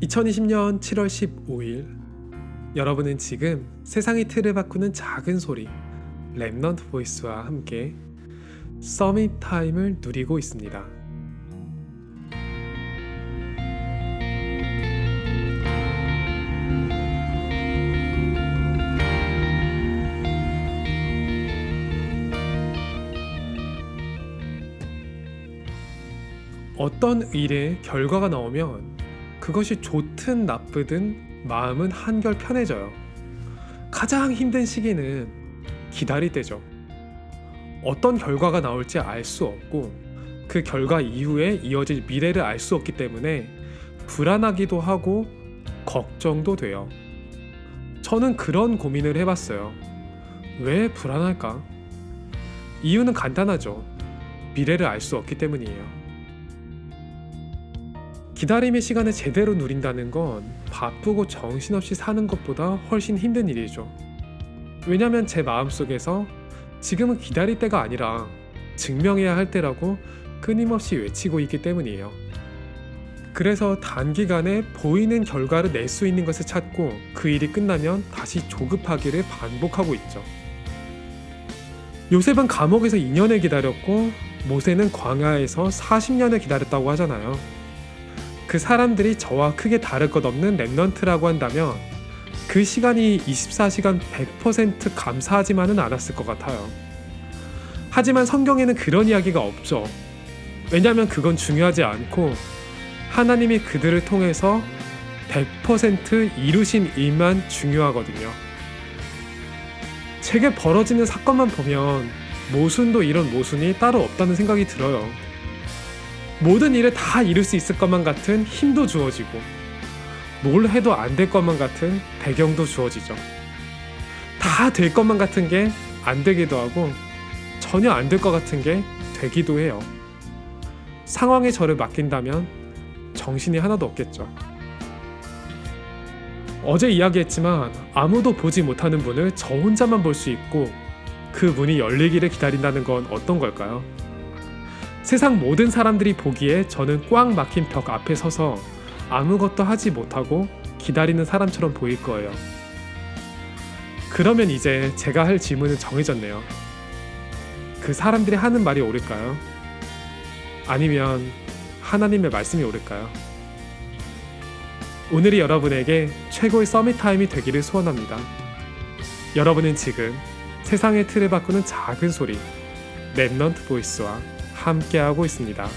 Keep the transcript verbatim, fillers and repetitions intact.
이천이십 년 칠월 십오일 여러분은 지금 세상의 틀을 바꾸는 작은 소리 랩넌트 보이스와 함께 서밋 타임을 누리고 있습니다. 어떤 일의 결과가 나오면 그것이 좋든 나쁘든 마음은 한결 편해져요. 가장 힘든 시기는 기다릴 때죠. 어떤 결과가 나올지 알 수 없고 그 결과 이후에 이어질 미래를 알 수 없기 때문에 불안하기도 하고 걱정도 돼요. 저는 그런 고민을 해봤어요. 왜 불안할까? 이유는 간단하죠. 미래를 알 수 없기 때문이에요. 기다림의 시간을 제대로 누린다는 건 바쁘고 정신없이 사는 것보다 훨씬 힘든 일이죠. 왜냐면 제 마음속에서 지금은 기다릴 때가 아니라 증명해야 할 때라고 끊임없이 외치고 있기 때문이에요. 그래서 단기간에 보이는 결과를 낼 수 있는 것을 찾고 그 일이 끝나면 다시 조급하기를 반복하고 있죠. 요셉은 감옥에서 이 년을 기다렸고 모세는 광야에서 사십 년을 기다렸다고 하잖아요. 그 사람들이 저와 크게 다를 것 없는 렘넌트라고 한다면 그 시간이 이십사 시간 백 퍼센트 감사하지만은 않았을 것 같아요. 하지만 성경에는 그런 이야기가 없죠. 왜냐하면 그건 중요하지 않고 하나님이 그들을 통해서 백 퍼센트 이루신 일만 중요하거든요. 제게 벌어지는 사건만 보면 모순도 이런 모순이 따로 없다는 생각이 들어요. 모든 일을 다 이룰 수 있을 것만 같은 힘도 주어지고 뭘 해도 안 될 것만 같은 배경도 주어지죠. 다 될 것만 같은 게 안 되기도 하고 전혀 안 될 것 같은 게 되기도 해요. 상황에 저를 맡긴다면 정신이 하나도 없겠죠. 어제 이야기했지만 아무도 보지 못하는 문을 저 혼자만 볼 수 있고 그 문이 열리기를 기다린다는 건 어떤 걸까요? 세상 모든 사람들이 보기에 저는 꽉 막힌 벽 앞에 서서 아무것도 하지 못하고 기다리는 사람처럼 보일 거예요. 그러면 이제 제가 할 질문은 정해졌네요. 그 사람들이 하는 말이 옳을까요? 아니면 하나님의 말씀이 옳을까요? 오늘이 여러분에게 최고의 서밋 타임이 되기를 소원합니다. 여러분은 지금 세상의 틀을 바꾸는 작은 소리 랩넌트 보이스와 함께하고 있습니다.